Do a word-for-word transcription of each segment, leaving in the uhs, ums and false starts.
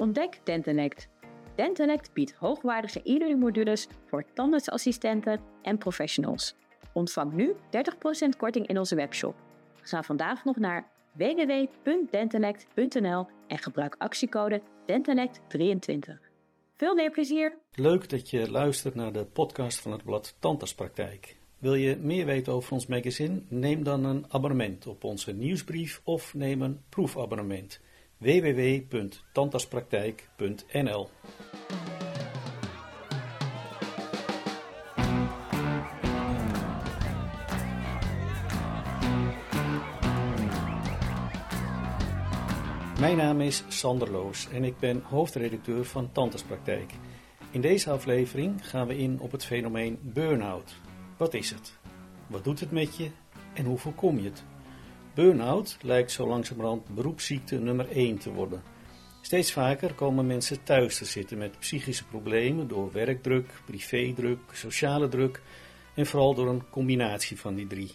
Ontdek Dentenect. Dentenect biedt hoogwaardige e-learning modules voor tandartsassistenten en professionals. Ontvang nu dertig procent korting in onze webshop. Ga vandaag nog naar w w w punt dentenect punt n l en gebruik actiecode Dentenect drieëntwintig. Veel leerplezier! Leuk dat je luistert naar de podcast van het blad Tandartspraktijk. Wil je meer weten over ons magazine? Neem dan een abonnement op onze nieuwsbrief of neem een proefabonnement. w w w punt tandartspraktijk punt n l. Mijn naam is Sander Loos en ik ben hoofdredacteur van Tandartspraktijk. In deze aflevering gaan we in op het fenomeen burn-out. Wat is het? Wat doet het met je? En hoe voorkom je het? Burn-out lijkt zo langzamerhand beroepsziekte nummer één te worden. Steeds vaker komen mensen thuis te zitten met psychische problemen door werkdruk, privédruk, sociale druk en vooral door een combinatie van die drie.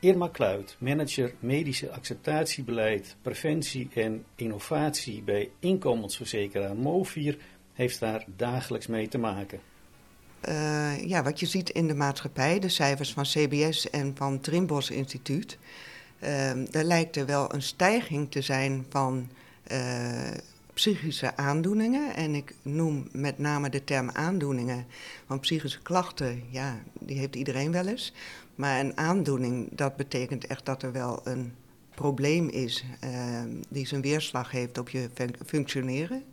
Irma Kluit, manager medische acceptatiebeleid, preventie en innovatie bij inkomensverzekeraar MOVIR, heeft daar dagelijks mee te maken. Uh, ja, wat je ziet in de maatschappij, de cijfers van C B S en van Trimbos Instituut, Uh, er lijkt er wel een stijging te zijn van uh, psychische aandoeningen. En ik noem met name de term aandoeningen. Want psychische klachten, ja, die heeft iedereen wel eens. Maar een aandoening, dat betekent echt dat er wel een probleem is uh, die zijn weerslag heeft op je fun- functioneren.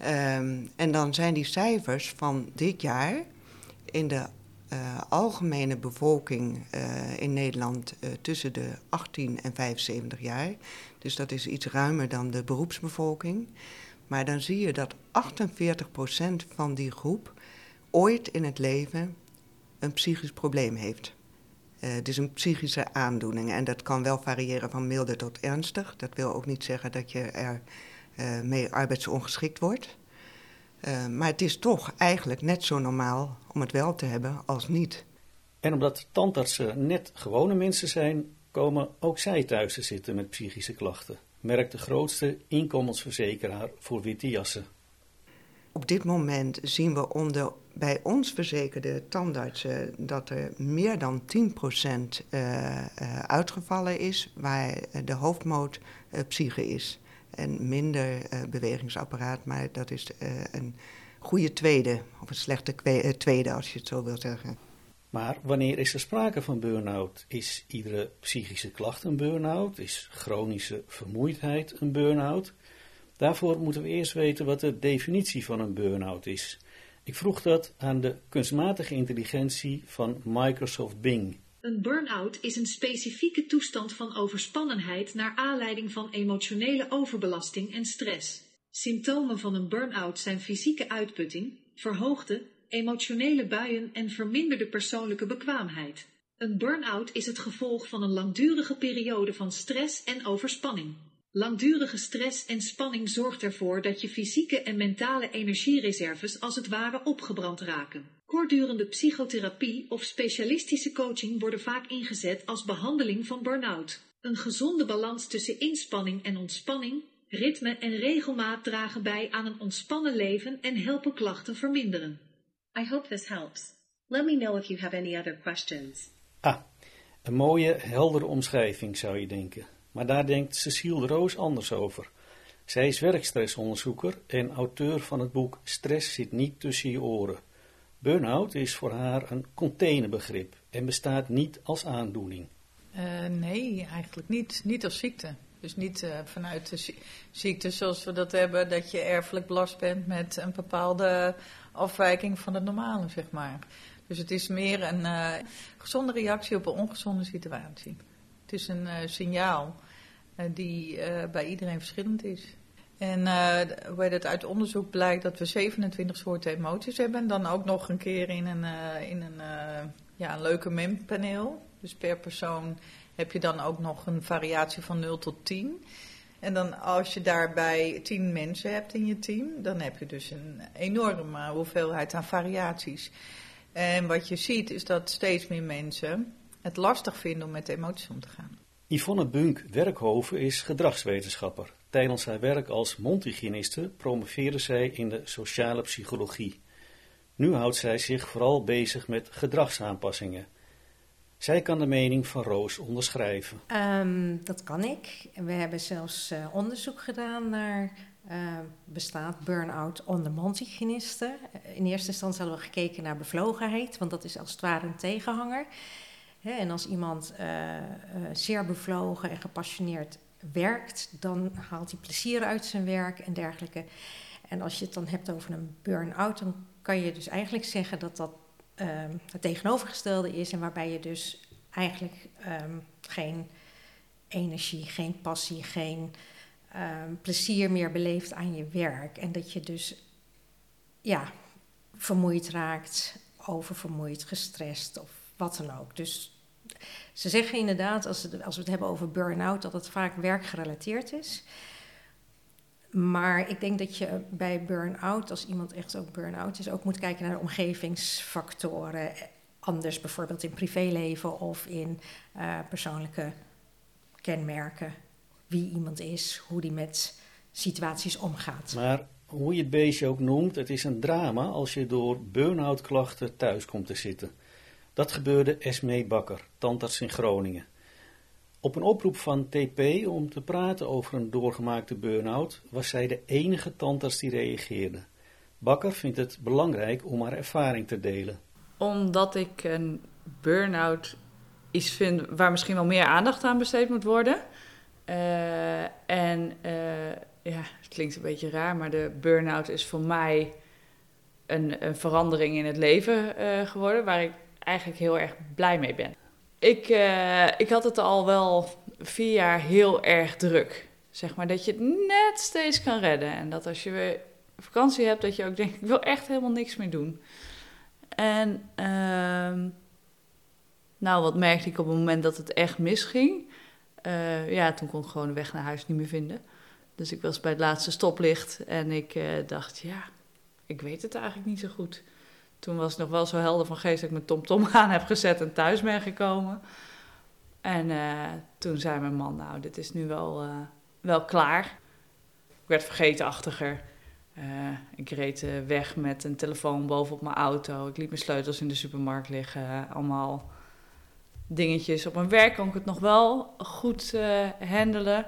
Uh, en dan zijn die cijfers van dit jaar in de Uh, algemene bevolking uh, in Nederland uh, tussen de achttien en vijfenzeventig jaar. Dus dat is iets ruimer dan de beroepsbevolking. Maar dan zie je dat achtenveertig procent van die groep ooit in het leven een psychisch probleem heeft. Uh, dus een psychische aandoening. En dat kan wel variëren van milde tot ernstig. Dat wil ook niet zeggen dat je er uh, mee arbeidsongeschikt wordt. Uh, maar het is toch eigenlijk net zo normaal om het wel te hebben als niet. En omdat tandartsen net gewone mensen zijn, komen ook zij thuis te zitten met psychische klachten, merkt de grootste inkomensverzekeraar voor witte jassen. Op dit moment zien we onder, bij ons verzekerde tandartsen dat er meer dan tien procent uh, uitgevallen is waar de hoofdmoot uh, psyche is. En minder uh, bewegingsapparaat, maar dat is uh, een goede tweede, of een slechte kwe- uh, tweede als je het zo wilt zeggen. Maar wanneer is er sprake van burn-out? Is iedere psychische klacht een burn-out? Is chronische vermoeidheid een burn-out? Daarvoor moeten we eerst weten wat de definitie van een burn-out is. Ik vroeg dat aan de kunstmatige intelligentie van Microsoft Bing. Een burn-out is een specifieke toestand van overspannenheid naar aanleiding van emotionele overbelasting en stress. Symptomen van een burn-out zijn fysieke uitputting, verhoogde, emotionele buien en verminderde persoonlijke bekwaamheid. Een burn-out is het gevolg van een langdurige periode van stress en overspanning. Langdurige stress en spanning zorgt ervoor dat je fysieke en mentale energiereserves als het ware opgebrand raken. Kortdurende psychotherapie of specialistische coaching worden vaak ingezet als behandeling van burn-out. Een gezonde balans tussen inspanning en ontspanning, ritme en regelmaat dragen bij aan een ontspannen leven en helpen klachten verminderen. I hope this helps. Let me know if you have any other questions. Ah, een mooie, heldere omschrijving zou je denken. Maar daar denkt Cécile de Roos anders over. Zij is werkstressonderzoeker en auteur van het boek Stress zit niet tussen je oren. Burn-out is voor haar een containerbegrip en bestaat niet als aandoening. Uh, nee, eigenlijk niet. Niet als ziekte. Dus niet uh, vanuit de zi- ziekte zoals we dat hebben, dat je erfelijk belast bent met een bepaalde afwijking van het normale, zeg maar. Dus het is meer een uh, gezonde reactie op een ongezonde situatie. Het is een uh, signaal uh, die uh, bij iedereen verschillend is. En uh, hoe het uit onderzoek blijkt dat we zevenentwintig soorten emoties hebben. En dan ook nog een keer in een, uh, in een, uh, ja, een leuke mempaneel. Dus per persoon heb je dan ook nog een variatie van nul tot tien. En dan als je daarbij tien mensen hebt in je team, dan heb je dus een enorme hoeveelheid aan variaties. En wat je ziet is dat steeds meer mensen het lastig vinden om met emoties om te gaan. Yvonne Buunk-Werkhoven is gedragswetenschapper. Tijdens haar werk als mondhygiëniste promoveerde zij in de sociale psychologie. Nu houdt zij zich vooral bezig met gedragsaanpassingen. Zij kan de mening van Roos onderschrijven. Um, dat kan ik. We hebben zelfs uh, onderzoek gedaan naar... Uh, bestaat burn-out onder mondhygiënisten. In eerste instantie hadden we gekeken naar bevlogenheid, want dat is als het ware een tegenhanger. He, en als iemand uh, uh, zeer bevlogen en gepassioneerd werkt, dan haalt hij plezier uit zijn werk en dergelijke. En als je het dan hebt over een burn-out, dan kan je dus eigenlijk zeggen dat dat uh, het tegenovergestelde is, en waarbij je dus eigenlijk um, geen energie, geen passie, geen... Um, plezier meer beleeft aan je werk. En dat je dus ja, vermoeid raakt, oververmoeid, gestrest of wat dan ook. Dus ze zeggen inderdaad, als, het, als we het hebben over burn-out, dat het vaak werkgerelateerd is. Maar ik denk dat je bij burn-out, als iemand echt ook burn-out is, ook moet kijken naar de omgevingsfactoren. Anders bijvoorbeeld in privéleven of in uh, persoonlijke kenmerken. Wie iemand is, hoe die met situaties omgaat. Maar hoe je het beestje ook noemt, het is een drama als je door burn-out klachten thuis komt te zitten. Dat gebeurde Esmé Bakker, tandarts in Groningen. Op een oproep van T P om te praten over een doorgemaakte burn-out was zij de enige tandarts die reageerde. Bakker vindt het belangrijk om haar ervaring te delen. Omdat ik een burn-out iets vind waar misschien wel meer aandacht aan besteed moet worden... Uh, en uh, ja, het klinkt een beetje raar, maar de burn-out is voor mij een, een verandering in het leven uh, geworden, waar ik eigenlijk heel erg blij mee ben. Ik, uh, ik had het al wel vier jaar heel erg druk, zeg maar, dat je het net steeds kan redden. En dat als je weer vakantie hebt, dat je ook denkt, ik wil echt helemaal niks meer doen. En uh, nou, wat merkte ik op het moment dat het echt misging... Uh, ja, toen kon ik gewoon de weg naar huis niet meer vinden. Dus ik was bij het laatste stoplicht en ik uh, dacht, ja, ik weet het eigenlijk niet zo goed. Toen was het nog wel zo helder van geest dat ik mijn tomtom aan heb gezet en thuis ben gekomen. En uh, toen zei mijn man, nou, dit is nu wel, uh, wel klaar. Ik werd vergeetachtiger. Uh, ik reed uh, weg met een telefoon bovenop mijn auto. Ik liet mijn sleutels in de supermarkt liggen, allemaal... dingetjes. Op mijn werk kon ik het nog wel goed uh, handelen.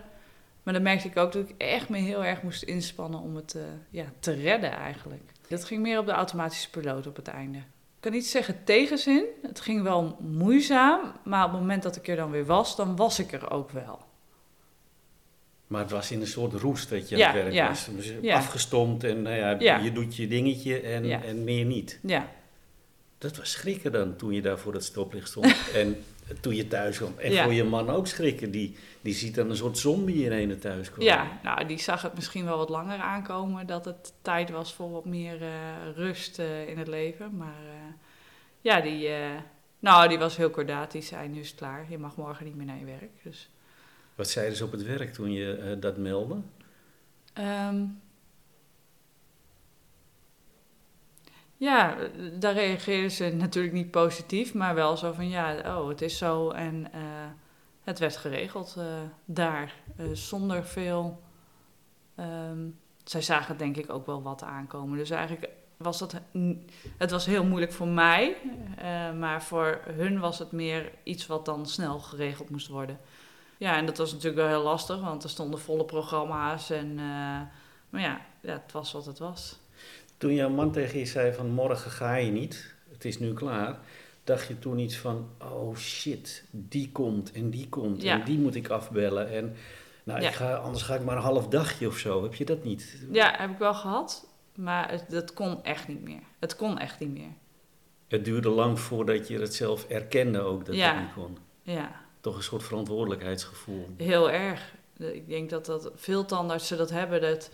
Maar dan merkte ik ook dat ik echt me heel erg moest inspannen om het uh, ja, te redden eigenlijk. Dat ging meer op de automatische piloot op het einde. Ik kan niet zeggen tegenzin. Het ging wel moeizaam. Maar op het moment dat ik er dan weer was, dan was ik er ook wel. Maar het was in een soort roest dat je ja, aan het werk ja, was. Dus ja. Afgestompt en nou ja, ja. je doet je dingetje en, ja. en meer niet. Ja. Dat was schrikken dan, toen je daar voor het stoplicht stond en toen je thuis kwam. En ja. voor je man ook schrikken, die, die ziet dan een soort zombie in ene thuis komen. Ja, nou, die zag het misschien wel wat langer aankomen, dat het tijd was voor wat meer uh, rust uh, in het leven. Maar uh, ja, die, uh, nou, die was heel kordaat, die zei, nu is het klaar, je mag morgen niet meer naar je werk. Dus. Wat zeiden ze op het werk toen je uh, dat meldde? Um, Ja, daar reageerden ze natuurlijk niet positief, maar wel zo van ja, oh, het is zo en uh, het werd geregeld uh, daar uh, zonder veel... Um, zij zagen het denk ik ook wel wat aankomen, dus eigenlijk was dat... Het was heel moeilijk voor mij, uh, maar voor hun was het meer iets wat dan snel geregeld moest worden. Ja, en dat was natuurlijk wel heel lastig, want er stonden volle programma's en... Uh, maar ja, ja, het was wat het was. Toen jouw man tegen je zei van morgen ga je niet, het is nu klaar, dacht je toen iets van, oh shit, die komt en die komt ja. en die moet ik afbellen en nou, ja. ik ga, anders ga ik maar een half dagje of zo. Heb je dat niet? Ja, heb ik wel gehad, maar het, dat kon echt niet meer. Het kon echt niet meer. Het duurde lang voordat je het zelf erkende ook dat ja. het niet kon. Ja. Toch een soort verantwoordelijkheidsgevoel. Heel erg. Ik denk dat, dat veel tandartsen dat hebben, dat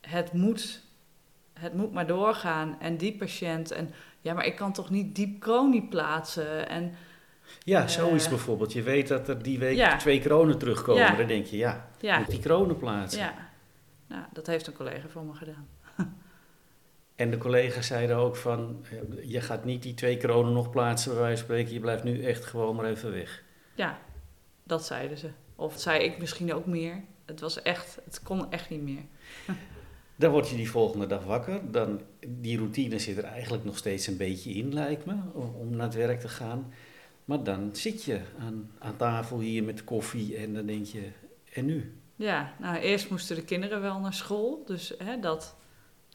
het moet... Het moet maar doorgaan en die patiënt en ja, maar ik kan toch niet diep kronie plaatsen en ja, zoiets uh, bijvoorbeeld. Je weet dat er die week ja. twee kronen terugkomen, ja. dan denk je ja, ja, moet die kronen plaatsen. Ja, nou, dat heeft een collega voor me gedaan. En de collega's zeiden ook van, je gaat niet die twee kronen nog plaatsen bij wijze van spreken, je blijft nu echt gewoon maar even weg. Ja, dat zeiden ze. Of zei ik misschien ook meer. het was echt, het kon echt niet meer. Dan word je die volgende dag wakker. Dan, die routine zit er eigenlijk nog steeds een beetje in, lijkt me, om naar het werk te gaan. Maar dan zit je aan, aan tafel hier met koffie en dan denk je, en nu? Ja, nou eerst moesten de kinderen wel naar school. Dus hè, dat,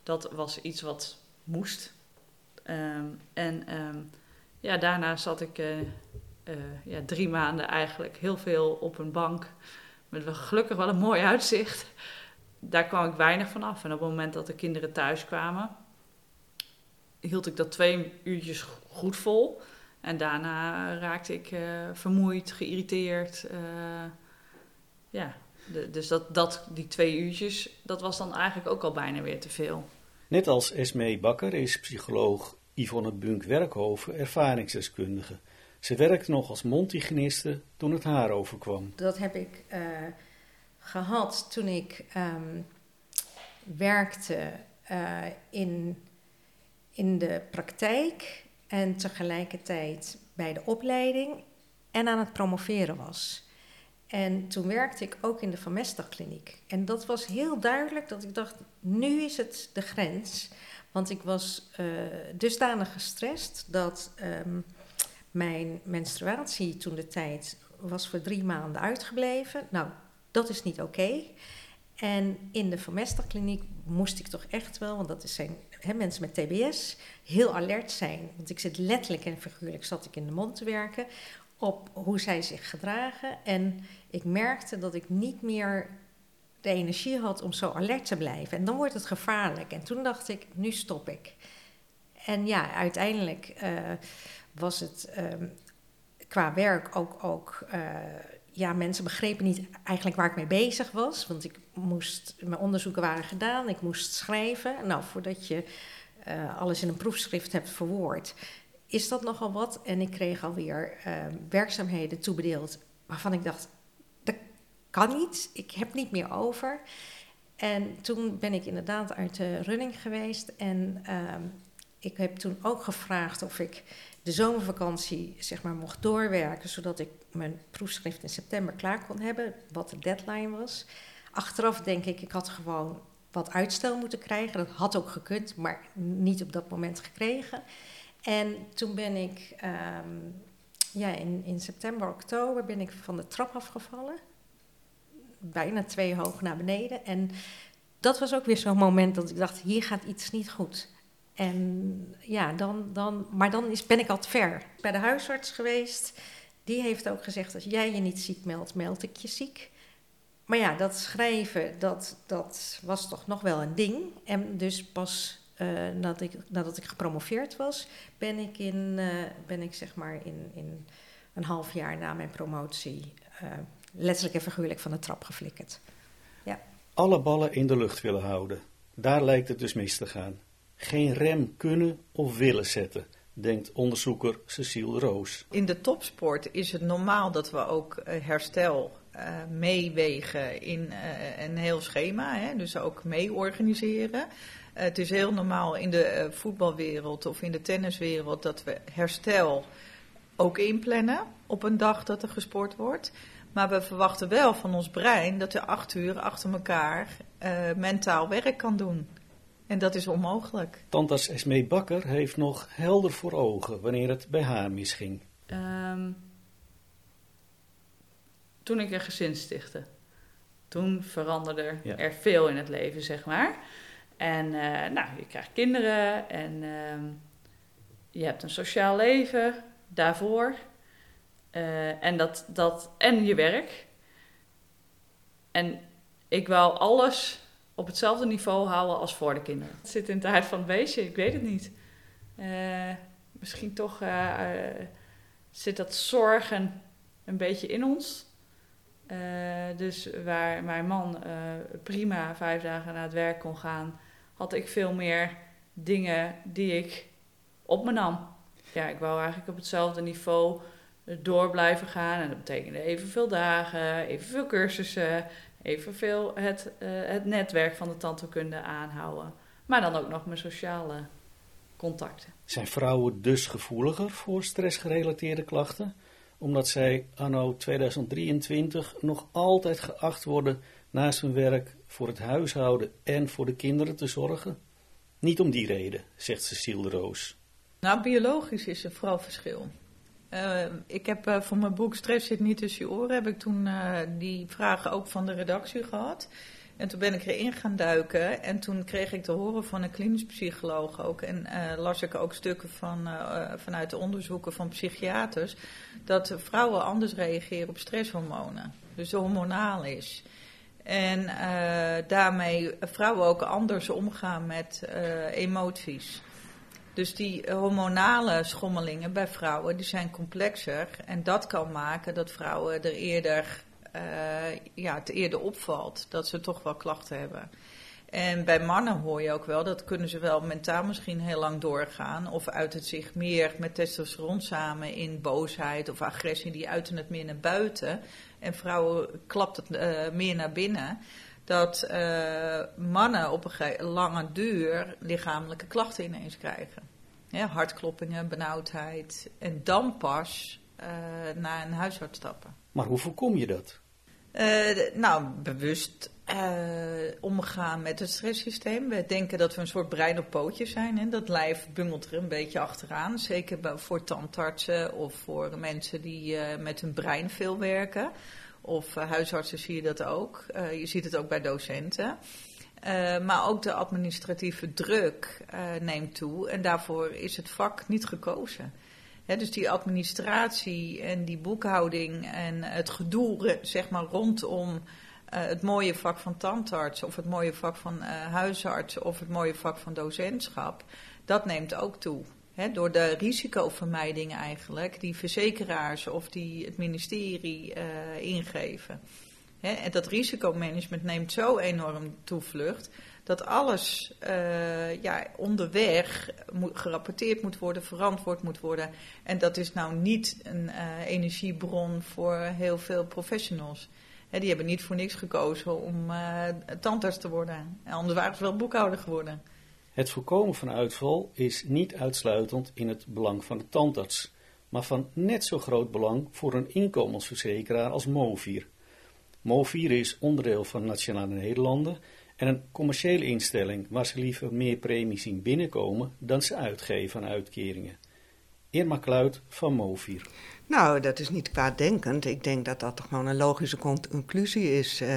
dat was iets wat moest. Um, en um, ja, daarna zat ik uh, uh, ja, drie maanden eigenlijk heel veel op een bank. Met wel, gelukkig wel een mooi uitzicht. Daar kwam ik weinig van af. En op het moment dat de kinderen thuis kwamen, hield ik dat twee uurtjes goed vol. En daarna raakte ik uh, vermoeid, geïrriteerd. Uh, ja, de, dus dat, dat, die twee uurtjes, dat was dan eigenlijk ook al bijna weer te veel. Net als Esmé Bakker is psycholoog Yvonne Buunk-Werkhoven ervaringsdeskundige. Ze werkte nog als mondhygiëniste toen het haar overkwam. Dat heb ik uh, gehad toen ik um, werkte uh, in, in de praktijk en tegelijkertijd bij de opleiding en aan het promoveren was. En toen werkte ik ook in de Vermesterkliniek. En dat was heel duidelijk dat ik dacht, nu is het de grens. Want ik was uh, dusdanig gestrest dat um, mijn menstruatie toen de tijd was voor drie maanden uitgebleven. Nou, dat is niet oké. Okay. En in de Vermesterkliniek moest ik toch echt wel, want dat zijn hè, mensen met T B S, heel alert zijn. Want ik zit letterlijk en figuurlijk zat ik in de mond te werken op hoe zij zich gedragen. En ik merkte dat ik niet meer de energie had om zo alert te blijven. En dan wordt het gevaarlijk. En toen dacht ik, nu stop ik. En ja, uiteindelijk uh, was het um, qua werk ook... ook uh, ja, mensen begrepen niet eigenlijk waar ik mee bezig was. Want ik moest, mijn onderzoeken waren gedaan, ik moest schrijven. Nou, voordat je uh, alles in een proefschrift hebt verwoord, is dat nogal wat. En ik kreeg alweer uh, werkzaamheden toebedeeld waarvan ik dacht, dat kan niet, ik heb niet meer over. En toen ben ik inderdaad uit de running geweest. En uh, ik heb toen ook gevraagd of ik de zomervakantie zeg maar mocht doorwerken, zodat ik mijn proefschrift in september klaar kon hebben, wat de deadline was. Achteraf denk ik, ik had gewoon wat uitstel moeten krijgen. Dat had ook gekund, maar niet op dat moment gekregen. En toen ben ik, um, ja, in, in september, oktober ben ik van de trap afgevallen. Bijna twee hoog naar beneden. En dat was ook weer zo'n moment dat ik dacht, hier gaat iets niet goed. En ja, dan, dan, maar dan is, ben ik al te ver. Bij de huisarts geweest, die heeft ook gezegd, als jij je niet ziek meldt, meld ik je ziek. Maar ja, dat schrijven, dat, dat was toch nog wel een ding. En dus pas uh, nadat, ik, nadat ik gepromoveerd was, ben ik, in, uh, ben ik zeg maar in, in een half jaar na mijn promotie uh, letterlijk en figuurlijk van de trap geflikkerd. Ja. Alle ballen in de lucht willen houden. Daar lijkt het dus mis te gaan. Geen rem kunnen of willen zetten, denkt onderzoeker Cécile de Roos. In de topsport is het normaal dat we ook herstel uh, meewegen in uh, een heel schema, hè? Dus ook mee organiseren. Uh, het is heel normaal in de uh, voetbalwereld of in de tenniswereld dat we herstel ook inplannen op een dag dat er gesport wordt. Maar we verwachten wel van ons brein dat er acht uur achter elkaar uh, mentaal werk kan doen. En dat is onmogelijk. Tandarts Esmé Bakker heeft nog helder voor ogen wanneer het bij haar misging. Um, toen ik een gezin stichtte. Toen veranderde ja. er veel in het leven, zeg maar. En uh, nou, je krijgt kinderen en uh, je hebt een sociaal leven daarvoor. Uh, en, dat, dat, en je werk. En ik wou alles op hetzelfde niveau houden als voor de kinderen. Het zit in het hart van het beestje, ik weet het niet. Uh, misschien toch uh, uh, zit dat zorgen een beetje in ons. Uh, dus waar mijn man uh, prima vijf dagen naar het werk kon gaan, had ik veel meer dingen die ik op me nam. Ja, ik wou eigenlijk op hetzelfde niveau door blijven gaan. En dat betekende evenveel dagen, evenveel cursussen, evenveel het, uh, het netwerk van de tandheelkunde aanhouden. Maar dan ook nog mijn sociale contacten. Zijn vrouwen dus gevoeliger voor stressgerelateerde klachten? Omdat zij anno tweeduizend drieëntwintig nog altijd geacht worden naast hun werk voor het huishouden en voor de kinderen te zorgen? Niet om die reden, zegt Cécile de Roos. Nou, biologisch is er vooral verschil. Uh, ik heb uh, voor mijn boek Stress zit niet tussen je oren, heb ik toen uh, die vragen ook van de redactie gehad. En toen ben ik erin gaan duiken en toen kreeg ik te horen van een klinisch psycholoog ook. En uh, las ik ook stukken van, uh, vanuit de onderzoeken van psychiaters, dat vrouwen anders reageren op stresshormonen. Dus hormonaal is. En uh, daarmee vrouwen ook anders omgaan met uh, emoties. Dus die hormonale schommelingen bij vrouwen, die zijn complexer. En dat kan maken dat vrouwen er eerder... Uh, ja, het eerder opvalt dat ze toch wel klachten hebben. En bij mannen hoor je ook wel, dat kunnen ze wel mentaal misschien heel lang doorgaan. Of uit het zich meer met testosteron samen in boosheid of agressie. Die uiten het meer naar buiten. En vrouwen klapt het uh, meer naar binnen. Dat uh, mannen op een ge- lange duur lichamelijke klachten ineens krijgen. Ja, hartkloppingen, benauwdheid. En dan pas uh, naar een huisarts stappen. Maar hoe voorkom je dat? Uh, nou, bewust uh, omgaan met het stresssysteem. We denken dat we een soort brein op pootjes zijn. Hè? Dat lijf bungelt er een beetje achteraan. Zeker voor tandartsen of voor mensen die uh, met hun brein veel werken. Of uh, huisartsen zie je dat ook. Uh, je ziet het ook bij docenten. Uh, maar ook de administratieve druk uh, neemt toe. En daarvoor is het vak niet gekozen. He, dus die administratie en die boekhouding en het gedoe zeg maar, rondom uh, het mooie vak van tandarts of het mooie vak van uh, huisarts of het mooie vak van docentschap, dat neemt ook toe. He, door de risicovermijding eigenlijk die verzekeraars of die het ministerie uh, ingeven. He, en dat risicomanagement neemt zo enorm toevlucht dat alles uh, ja, onderweg moet, gerapporteerd moet worden, verantwoord moet worden. En dat is nou niet een uh, energiebron voor heel veel professionals. He, die hebben niet voor niks gekozen om uh, tandarts te worden. En anders waren ze wel boekhouder geworden. Het voorkomen van uitval is niet uitsluitend in het belang van de tandarts. Maar van net zo groot belang voor een inkomensverzekeraar als MOVIR. MOVIR is onderdeel van Nationale Nederlanden en een commerciële instelling waar ze liever meer premies zien binnenkomen dan ze uitgeven aan uitkeringen. Irma Kluit van MOVIR. Nou, dat is niet kwaaddenkend. Ik denk dat dat gewoon een logische conclusie is. Uh,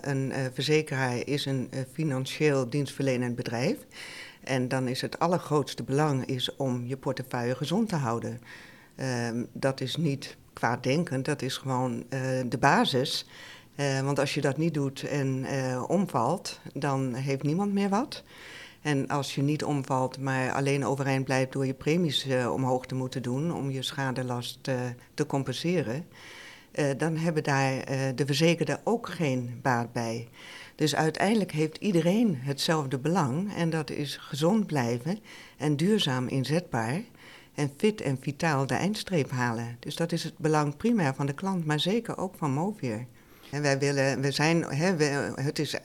een uh, verzekeraar is een uh, financieel dienstverlenend bedrijf. En dan is het allergrootste belang is om je portefeuille gezond te houden. Uh, dat is niet kwaaddenkend, dat is gewoon uh, de basis. Uh, want als je dat niet doet en uh, omvalt, dan heeft niemand meer wat. En als je niet omvalt, maar alleen overeind blijft door je premies uh, omhoog te moeten doen om je schadelast uh, te compenseren, uh, dan hebben daar uh, de verzekerden ook geen baat bij. Dus uiteindelijk heeft iedereen hetzelfde belang en dat is gezond blijven en duurzaam inzetbaar. En fit en vitaal de eindstreep halen. Dus dat is het belang primair van de klant, maar zeker ook van MOVIR. En wij willen, we zijn, hè, we, het is, uh,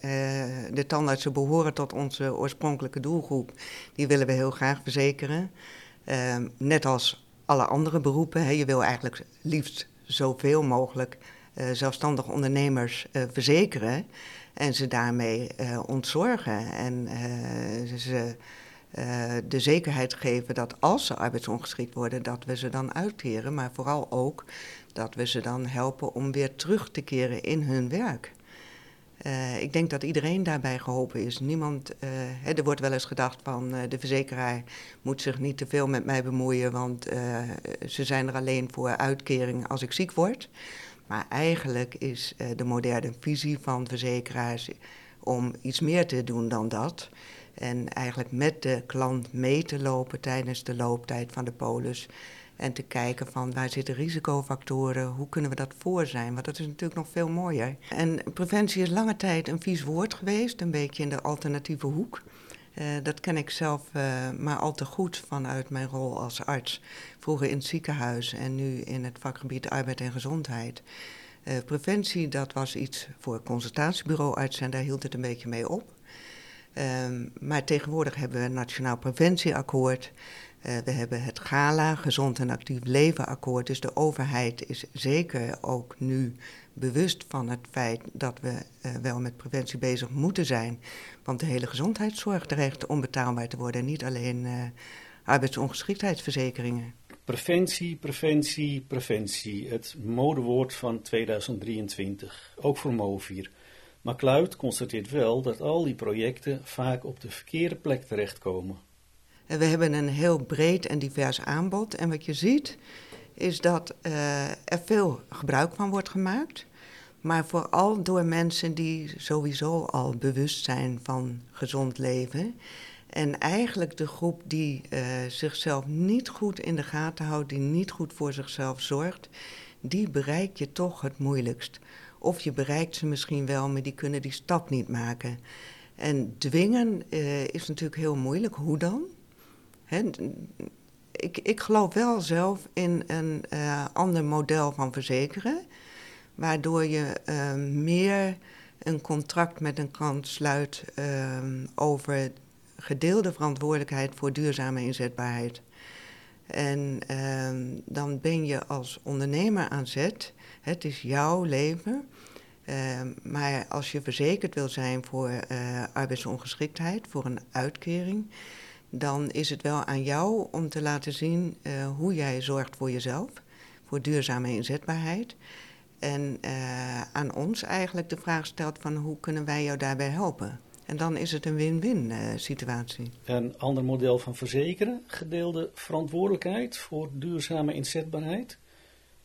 de tandartsen behoren tot onze oorspronkelijke doelgroep. Die willen we heel graag verzekeren. Uh, net als alle andere beroepen. Hè, je wil eigenlijk liefst zoveel mogelijk uh, zelfstandig ondernemers uh, verzekeren. En ze daarmee uh, ontzorgen. En uh, ze... Uh, de zekerheid geven dat als ze arbeidsongeschikt worden, dat we ze dan uitkeren. Maar vooral ook dat we ze dan helpen om weer terug te keren in hun werk. Uh, ik denk dat iedereen daarbij geholpen is. Niemand, uh, hè, er wordt wel eens gedacht van uh, de verzekeraar moet zich niet te veel met mij bemoeien, want uh, ze zijn er alleen voor uitkering als ik ziek word. Maar eigenlijk is uh, de moderne visie van verzekeraars om iets meer te doen dan dat. En eigenlijk met de klant mee te lopen tijdens de looptijd van de polis. En te kijken van waar zitten risicofactoren, hoe kunnen we dat voor zijn? Want dat is natuurlijk nog veel mooier. En preventie is lange tijd een vies woord geweest, een beetje in de alternatieve hoek. Uh, dat ken ik zelf uh, maar al te goed vanuit mijn rol als arts. Vroeger in het ziekenhuis en nu in het vakgebied arbeid en gezondheid. Uh, preventie, dat was iets voor consultatiebureauartsen en daar hield het een beetje mee op. Um, maar tegenwoordig hebben we een Nationaal Preventieakkoord. Uh, we hebben het GALA, Gezond en Actief Leven Akkoord. Dus de overheid is zeker ook nu bewust van het feit dat we uh, wel met preventie bezig moeten zijn. Want de hele gezondheidszorg dreigt onbetaalbaar te worden. En niet alleen uh, arbeidsongeschiktheidsverzekeringen. Preventie, preventie, preventie. Het modewoord van tweeduizend drieëntwintig. Ook voor MOVIR. Maar Kluit constateert wel dat al die projecten vaak op de verkeerde plek terechtkomen. We hebben een heel breed en divers aanbod. En wat je ziet is dat uh, er veel gebruik van wordt gemaakt. Maar vooral door mensen die sowieso al bewust zijn van gezond leven. En eigenlijk de groep die uh, zichzelf niet goed in de gaten houdt, die niet goed voor zichzelf zorgt, die bereik je toch het moeilijkst. Of je bereikt ze misschien wel, maar die kunnen die stap niet maken. En dwingen uh, is natuurlijk heel moeilijk. Hoe dan? Hè? Ik, ik geloof wel zelf in een uh, ander model van verzekeren, waardoor je uh, meer een contract met een klant sluit uh, over gedeelde verantwoordelijkheid voor duurzame inzetbaarheid. En uh, dan ben je als ondernemer aan zet. Het is jouw leven. Uh, maar als je verzekerd wil zijn voor uh, arbeidsongeschiktheid, voor een uitkering, dan is het wel aan jou om te laten zien uh, hoe jij zorgt voor jezelf, voor duurzame inzetbaarheid. En uh, aan ons eigenlijk de vraag stelt van hoe kunnen wij jou daarbij helpen. En dan is het een win-win uh, situatie. Een ander model van verzekeren, gedeelde verantwoordelijkheid voor duurzame inzetbaarheid.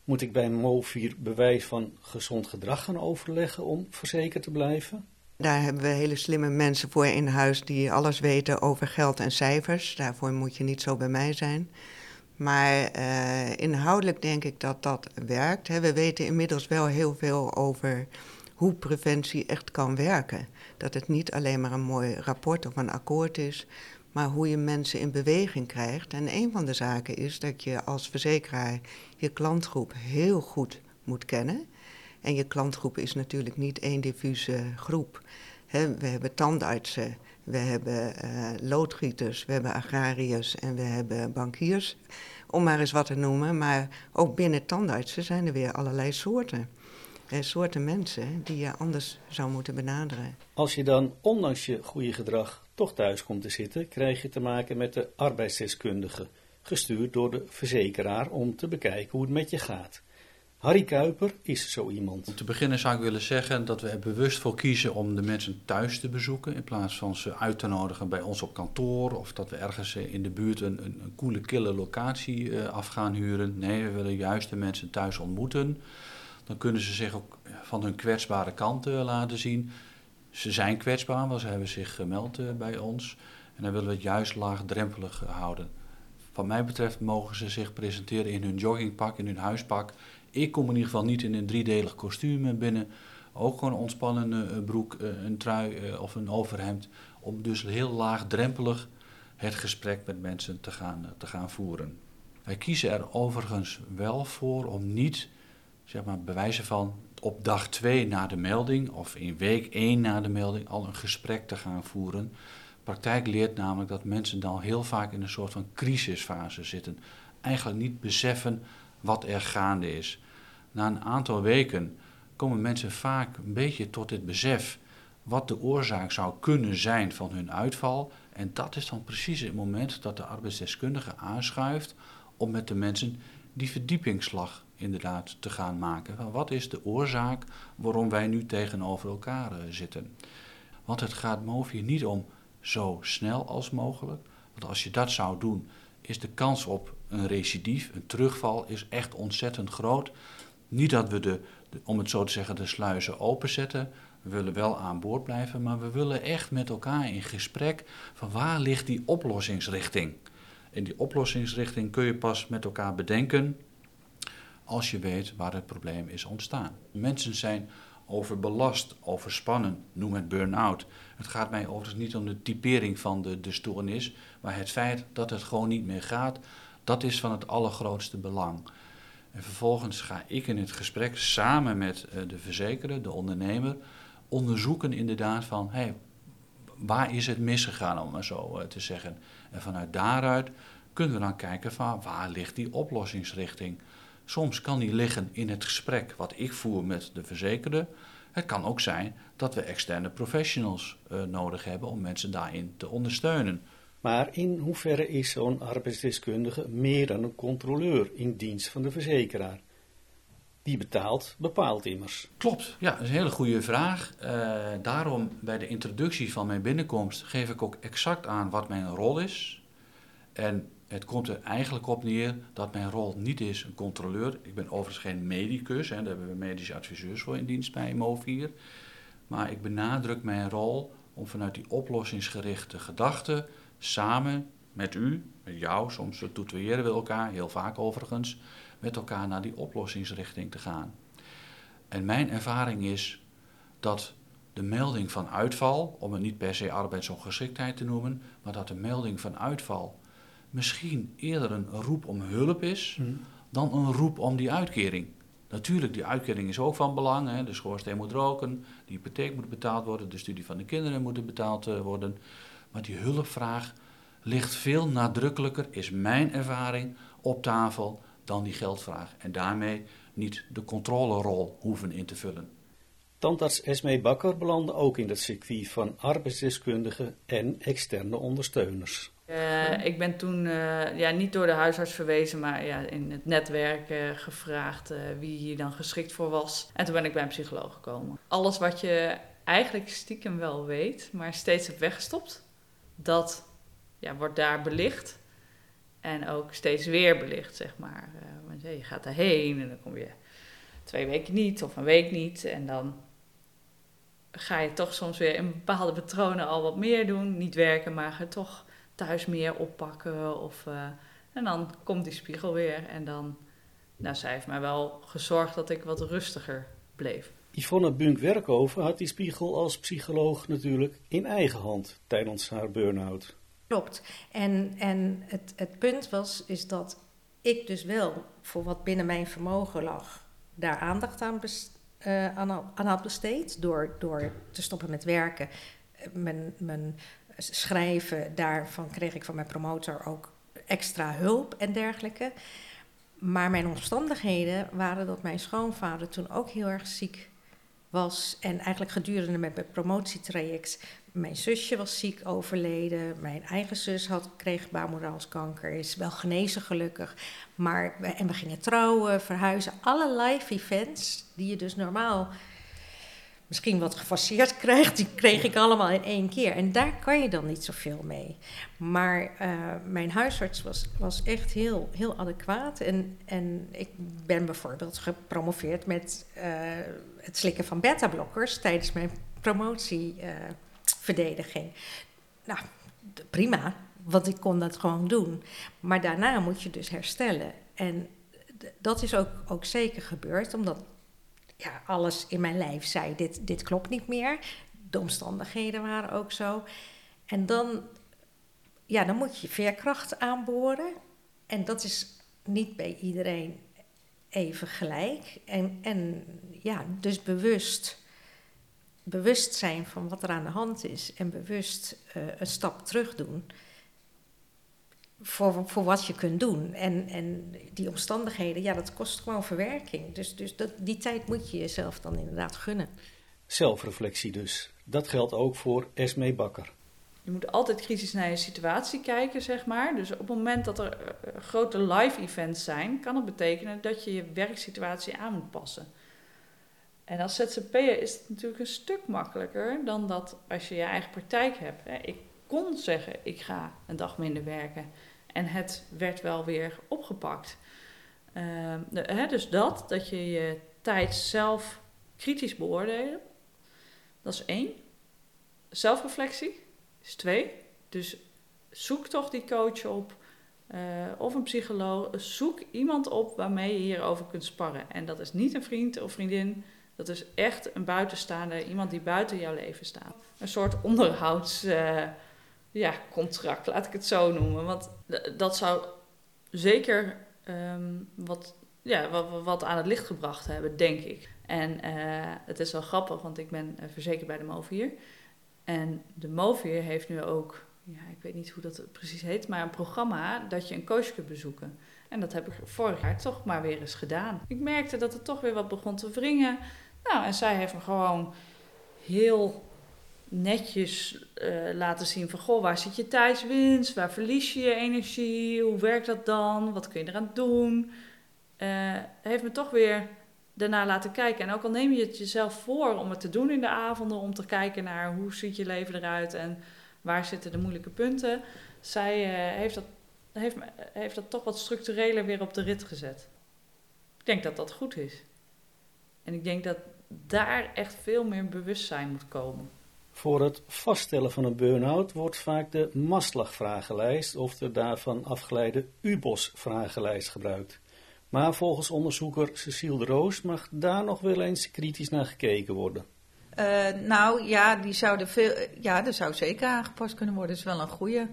Moet ik bij MOVIR bewijs van gezond gedrag gaan overleggen om verzekerd te blijven? Daar hebben we hele slimme mensen voor in huis die alles weten over geld en cijfers. Daarvoor moet je niet zo bij mij zijn. Maar uh, inhoudelijk denk ik dat dat werkt. He, we weten inmiddels wel heel veel over hoe preventie echt kan werken. Dat het niet alleen maar een mooi rapport of een akkoord is, maar hoe je mensen in beweging krijgt. En een van de zaken is dat je als verzekeraar je klantgroep heel goed moet kennen. En je klantgroep is natuurlijk niet één diffuse groep. He, we hebben tandartsen, we hebben uh, loodgieters, we hebben agrariërs en we hebben bankiers. Om maar eens wat te noemen, maar ook binnen tandartsen zijn er weer allerlei soorten. Uh, soorten mensen die je anders zou moeten benaderen. Als je dan, ondanks je goede gedrag, toch thuis komt te zitten, krijg je te maken met de arbeidsdeskundige, gestuurd door de verzekeraar om te bekijken hoe het met je gaat. Harry Kuiper is zo iemand. Om te beginnen zou ik willen zeggen dat we er bewust voor kiezen om de mensen thuis te bezoeken, in plaats van ze uit te nodigen bij ons op kantoor, of dat we ergens in de buurt een, een, een koele, kille locatie af gaan huren. Nee, we willen juist de mensen thuis ontmoeten. Dan kunnen ze zich ook van hun kwetsbare kant laten zien. Ze zijn kwetsbaar, want ze hebben zich gemeld bij ons. En dan willen we het juist laagdrempelig houden. Wat mij betreft mogen ze zich presenteren in hun joggingpak, in hun huispak. Ik kom in ieder geval niet in een driedelig kostuum binnen. Ook gewoon een ontspannen broek, een trui of een overhemd. Om dus heel laagdrempelig het gesprek met mensen te gaan, te gaan voeren. Wij kiezen er overigens wel voor om niet, zeg maar, bewijzen van op dag twee na de melding of in week één na de melding al een gesprek te gaan voeren. De praktijk leert namelijk dat mensen dan heel vaak in een soort van crisisfase zitten. Eigenlijk niet beseffen wat er gaande is. Na een aantal weken komen mensen vaak een beetje tot het besef wat de oorzaak zou kunnen zijn van hun uitval. En dat is dan precies het moment dat de arbeidsdeskundige aanschuift om met de mensen die verdiepingsslag inderdaad te gaan maken. Van wat is de oorzaak waarom wij nu tegenover elkaar zitten? Want het gaat MOVIR niet om zo snel als mogelijk. Want als je dat zou doen, is de kans op een recidief, een terugval, is echt ontzettend groot. Niet dat we de, de om het zo te zeggen, de sluizen openzetten. We willen wel aan boord blijven, maar we willen echt met elkaar in gesprek van waar ligt die oplossingsrichting? En die oplossingsrichting kun je pas met elkaar bedenken als je weet waar het probleem is ontstaan. Mensen zijn overbelast, overspannen, noem het burn-out. Het gaat mij overigens niet om de typering van de, de stoornis, maar het feit dat het gewoon niet meer gaat, dat is van het allergrootste belang. En vervolgens ga ik in het gesprek samen met de verzekeraar, de ondernemer, onderzoeken inderdaad van, hey, waar is het misgegaan, om maar zo te zeggen. En vanuit daaruit kunnen we dan kijken van waar ligt die oplossingsrichting. Soms kan die liggen in het gesprek wat ik voer met de verzekerde. Het kan ook zijn dat we externe professionals uh, nodig hebben om mensen daarin te ondersteunen. Maar in hoeverre is zo'n arbeidsdeskundige meer dan een controleur in dienst van de verzekeraar? Die betaalt, bepaalt immers. Klopt, ja, dat is een hele goede vraag. Uh, daarom bij de introductie van mijn binnenkomst geef ik ook exact aan wat mijn rol is. En het komt er eigenlijk op neer dat mijn rol niet is een controleur. Ik ben overigens geen medicus, hè, daar hebben we medische adviseurs voor in dienst bij MOVIR. Maar ik benadruk mijn rol om vanuit die oplossingsgerichte gedachte samen met u, met jou, soms toeteren we elkaar, heel vaak overigens, met elkaar naar die oplossingsrichting te gaan. En mijn ervaring is dat de melding van uitval, om het niet per se arbeidsongeschiktheid te noemen, maar dat de melding van uitval misschien eerder een roep om hulp is hmm. dan een roep om die uitkering. Natuurlijk, die uitkering is ook van belang. Hè? De schoorsteen moet roken, de hypotheek moet betaald worden, de studie van de kinderen moet betaald worden. Maar die hulpvraag ligt veel nadrukkelijker, is mijn ervaring, op tafel dan die geldvraag. En daarmee niet de controlerol hoeven in te vullen. Tandarts Esmé Bakker belandde ook in het circuit van arbeidsdeskundigen en externe ondersteuners. Uh, ik ben toen uh, ja, niet door de huisarts verwezen, maar ja, in het netwerk uh, gevraagd uh, wie hier dan geschikt voor was. En toen ben ik bij een psycholoog gekomen. Alles wat je eigenlijk stiekem wel weet, maar steeds hebt weggestopt, dat ja, wordt daar belicht. En ook steeds weer belicht, zeg maar. Uh, want, ja, je gaat daarheen en dan kom je twee weken niet of een week niet. En dan ga je toch soms weer in bepaalde patronen al wat meer doen. Niet werken, maar ga toch thuis meer oppakken. Of, uh, en dan komt die spiegel weer. En dan, nou, zij heeft mij wel gezorgd dat ik wat rustiger bleef. Yvonne Buunk-Werkhoven had die spiegel als psycholoog natuurlijk in eigen hand tijdens haar burn-out. Klopt. En, en het, het punt was is dat ik dus wel voor wat binnen mijn vermogen lag daar aandacht aan, best, uh, aan, aan had besteed door, door te stoppen met werken. Mijn, mijn schrijven, daarvan kreeg ik van mijn promotor ook extra hulp en dergelijke. Maar mijn omstandigheden waren dat mijn schoonvader toen ook heel erg ziek was. En eigenlijk gedurende met mijn promotietraject. Mijn zusje was ziek overleden. Mijn eigen zus had, kreeg baarmoederhalskanker. Is wel genezen gelukkig. Maar, en we gingen trouwen, verhuizen. Alle live events die je dus normaal misschien wat gefaseerd krijgt. Die kreeg ik allemaal in één keer. En daar kan je dan niet zoveel mee. Maar uh, mijn huisarts was, was echt heel, heel adequaat. En, en ik ben bijvoorbeeld gepromoveerd met uh, het slikken van beta-blokkers tijdens mijn promotieverdediging. Uh, nou, d- prima, want ik kon dat gewoon doen. Maar daarna moet je dus herstellen. En d- dat is ook, ook zeker gebeurd, omdat ja, alles in mijn lijf zei, dit, dit klopt niet meer. De omstandigheden waren ook zo. En dan, ja, dan moet je veerkracht aanboren. En dat is niet bij iedereen even gelijk. En, en ja, dus bewust, bewust zijn van wat er aan de hand is. En bewust uh, een stap terug doen. Voor, voor wat je kunt doen. En, en die omstandigheden, ja, dat kost gewoon verwerking. Dus, dus dat, die tijd moet je jezelf dan inderdaad gunnen. Zelfreflectie dus. Dat geldt ook voor Esmé Bakker. Je moet altijd kritisch naar je situatie kijken, zeg maar. Dus op het moment dat er uh, grote live events zijn, kan het betekenen dat je je werksituatie aan moet passen. En als zzp'er is het natuurlijk een stuk makkelijker dan dat als je je eigen praktijk hebt. Hè. Ik kon zeggen, ik ga een dag minder werken. En het werd wel weer opgepakt. Uh, de, hè, dus dat, dat je je tijd zelf kritisch beoordelen. Dat is één. Zelfreflectie is twee. Dus zoek toch die coach op. Uh, of een psycholoog. Zoek iemand op waarmee je hierover kunt sparren. En dat is niet een vriend of vriendin. Dat is echt een buitenstaander. Iemand die buiten jouw leven staat. Een soort onderhouds... Uh, Ja, contract, laat ik het zo noemen. Want dat zou zeker um, wat, ja, wat, wat aan het licht gebracht hebben, denk ik. En uh, het is wel grappig, want ik ben verzekerd bij de MOVIR. En de MOVIR heeft nu ook ja, ik weet niet hoe dat precies heet, maar een programma dat je een coach kunt bezoeken. En dat heb ik vorig jaar toch maar weer eens gedaan. Ik merkte dat het toch weer wat begon te wringen. Nou, en zij heeft me gewoon heel netjes uh, laten zien van, goh, waar zit je tijdswinst? Waar verlies je je energie? Hoe werkt dat dan? Wat kun je eraan doen? Uh, heeft me toch weer daarna laten kijken. En ook al neem je het jezelf voor om het te doen in de avonden, om te kijken naar hoe ziet je leven eruit en waar zitten de moeilijke punten. Zij uh, heeft dat Heeft, heeft dat toch wat structureler weer op de rit gezet. Ik denk dat dat goed is. En ik denk dat daar echt veel meer bewustzijn moet komen. Voor het vaststellen van een burn-out wordt vaak de Maslach-vragenlijst of de daarvan afgeleide U B O S-vragenlijst gebruikt. Maar volgens onderzoeker Cécile de Roos mag daar nog wel eens kritisch naar gekeken worden. Uh, nou ja, die zou er veel, ja, dat zou zeker aangepast kunnen worden. Dat is wel een goede.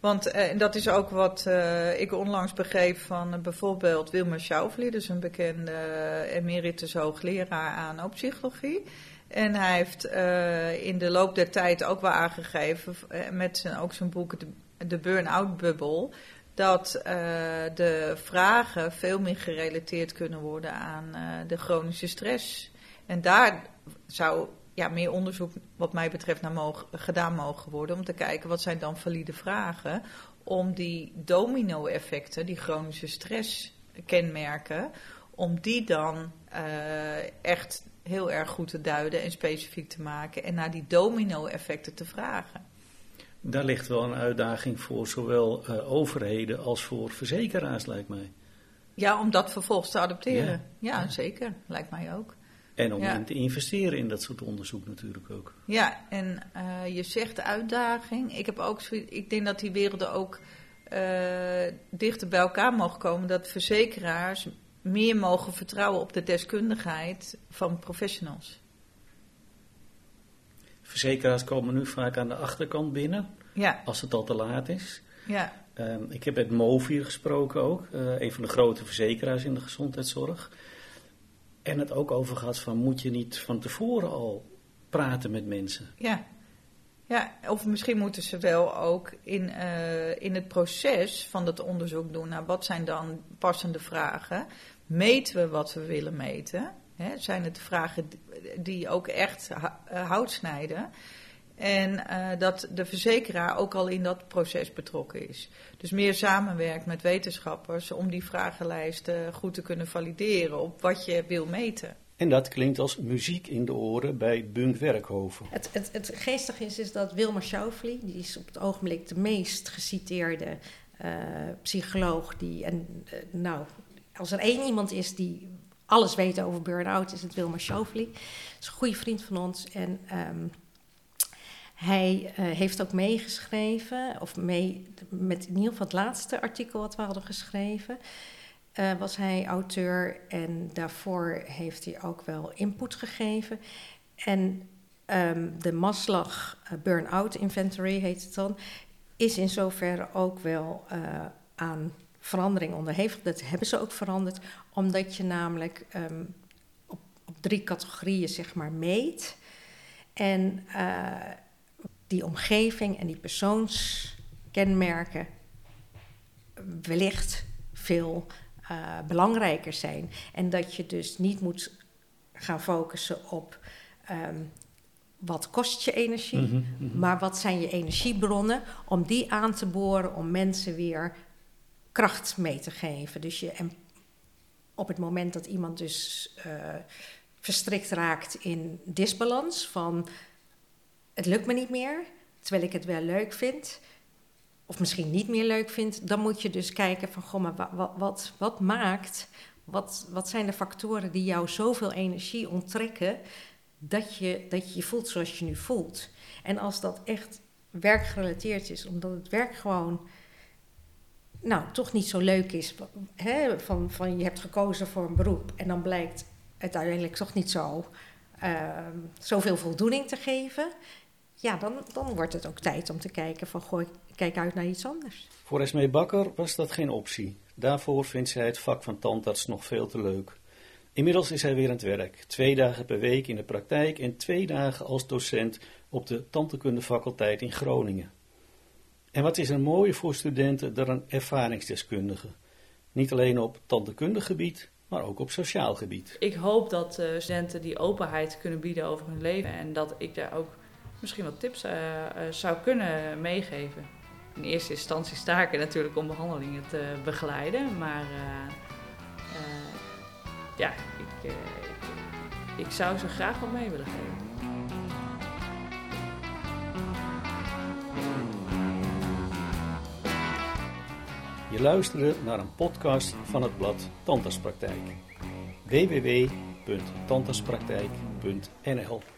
Want eh, dat is ook wat eh, ik onlangs begreep van eh, bijvoorbeeld Wilmar Schaufeli, dus een bekende eh, emeritus hoogleraar aan opsychologie. En hij heeft eh, in de loop der tijd ook wel aangegeven, eh, met zijn, ook zijn boek De, de Burn-out Bubble, dat eh, de vragen veel meer gerelateerd kunnen worden aan eh, de chronische stress. En daar zou... ja, meer onderzoek wat mij betreft naar mogen, gedaan mogen worden om te kijken wat zijn dan valide vragen om die domino-effecten, die chronische stresskenmerken, om die dan uh, echt heel erg goed te duiden en specifiek te maken en naar die domino-effecten te vragen. Daar ligt wel een uitdaging voor zowel uh, overheden als voor verzekeraars, lijkt mij. Ja, om dat vervolgens te adopteren. Ja, ja, zeker, lijkt mij ook. En om ja. te investeren in dat soort onderzoek natuurlijk ook. Ja, en uh, je zegt uitdaging. Ik heb ook, ik denk dat die werelden ook uh, dichter bij elkaar mogen komen. Dat verzekeraars meer mogen vertrouwen op de deskundigheid van professionals. Verzekeraars komen nu vaak aan de achterkant binnen. Ja. Als het al te laat is. Ja. Uh, ik heb met MOVIR gesproken ook. Uh, een van de grote verzekeraars in de gezondheidszorg. En het ook over gehad van, moet je niet van tevoren al praten met mensen? Ja, ja, of misschien moeten ze wel ook in, uh, in het proces van dat onderzoek doen naar wat zijn dan passende vragen. Meten we wat we willen meten? Hè? Zijn het vragen die ook echt hout snijden? En uh, dat de verzekeraar ook al in dat proces betrokken is. Dus meer samenwerkt met wetenschappers om die vragenlijsten goed te kunnen valideren op wat je wil meten. En dat klinkt als muziek in de oren bij Buunk-Werkhoven. Het, het, het geestige is, is dat Wilmar Schaufeli, die is op het ogenblik de meest geciteerde uh, psycholoog. Die, en, uh, nou, als er één iemand is die alles weet over burn-out, is het Wilmar Schaufeli. Dat is een goede vriend van ons en... Um, Hij uh, heeft ook meegeschreven, of mee, met in ieder geval het laatste artikel wat we hadden geschreven, uh, was hij auteur en daarvoor heeft hij ook wel input gegeven. En um, de Maslach Burnout Inventory heet het dan, is in zoverre ook wel uh, aan verandering onderhevig. Dat hebben ze ook veranderd, omdat je namelijk um, op, op drie categorieën zeg maar meet en... Uh, die omgeving en die persoonskenmerken wellicht veel uh, belangrijker zijn. En dat je dus niet moet gaan focussen op um, wat kost je energie, mm-hmm, mm-hmm. maar wat zijn je energiebronnen om die aan te boren om mensen weer kracht mee te geven. Dus je, en op het moment dat iemand dus uh, verstrikt raakt in disbalans van... het lukt me niet meer, terwijl ik het wel leuk vind, of misschien niet meer leuk vind, dan moet je dus kijken van, goh, maar wat, wat, wat maakt, wat, wat zijn de factoren die jou zoveel energie onttrekken, dat je, dat je je voelt zoals je nu voelt. En als dat echt werkgerelateerd is, omdat het werk gewoon, nou, toch niet zo leuk is, hè, van, van je hebt gekozen voor een beroep, en dan blijkt het uiteindelijk toch niet zo, uh, zoveel voldoening te geven. Ja, dan, dan wordt het ook tijd om te kijken van, goh, kijk uit naar iets anders. Voor Esmé Bakker was dat geen optie. Daarvoor vindt zij het vak van tandarts nog veel te leuk. Inmiddels is hij weer aan het werk. Twee dagen per week in de praktijk en twee dagen als docent op de tandheelkundefaculteit in Groningen. En wat is er mooier voor studenten dan een ervaringsdeskundige? Niet alleen op tandheelkundig gebied, maar ook op sociaal gebied. Ik hoop dat uh, studenten die openheid kunnen bieden over hun leven. En dat ik daar ook misschien wat tips uh, uh, zou kunnen meegeven. In eerste instantie sta ik er natuurlijk om behandelingen te uh, begeleiden. Maar uh, uh, ja, ik, uh, ik, ik zou ze graag wat mee willen geven. Je luistert naar een podcast van het blad Tandartspraktijk. w w w punt tandartspraktijk punt n l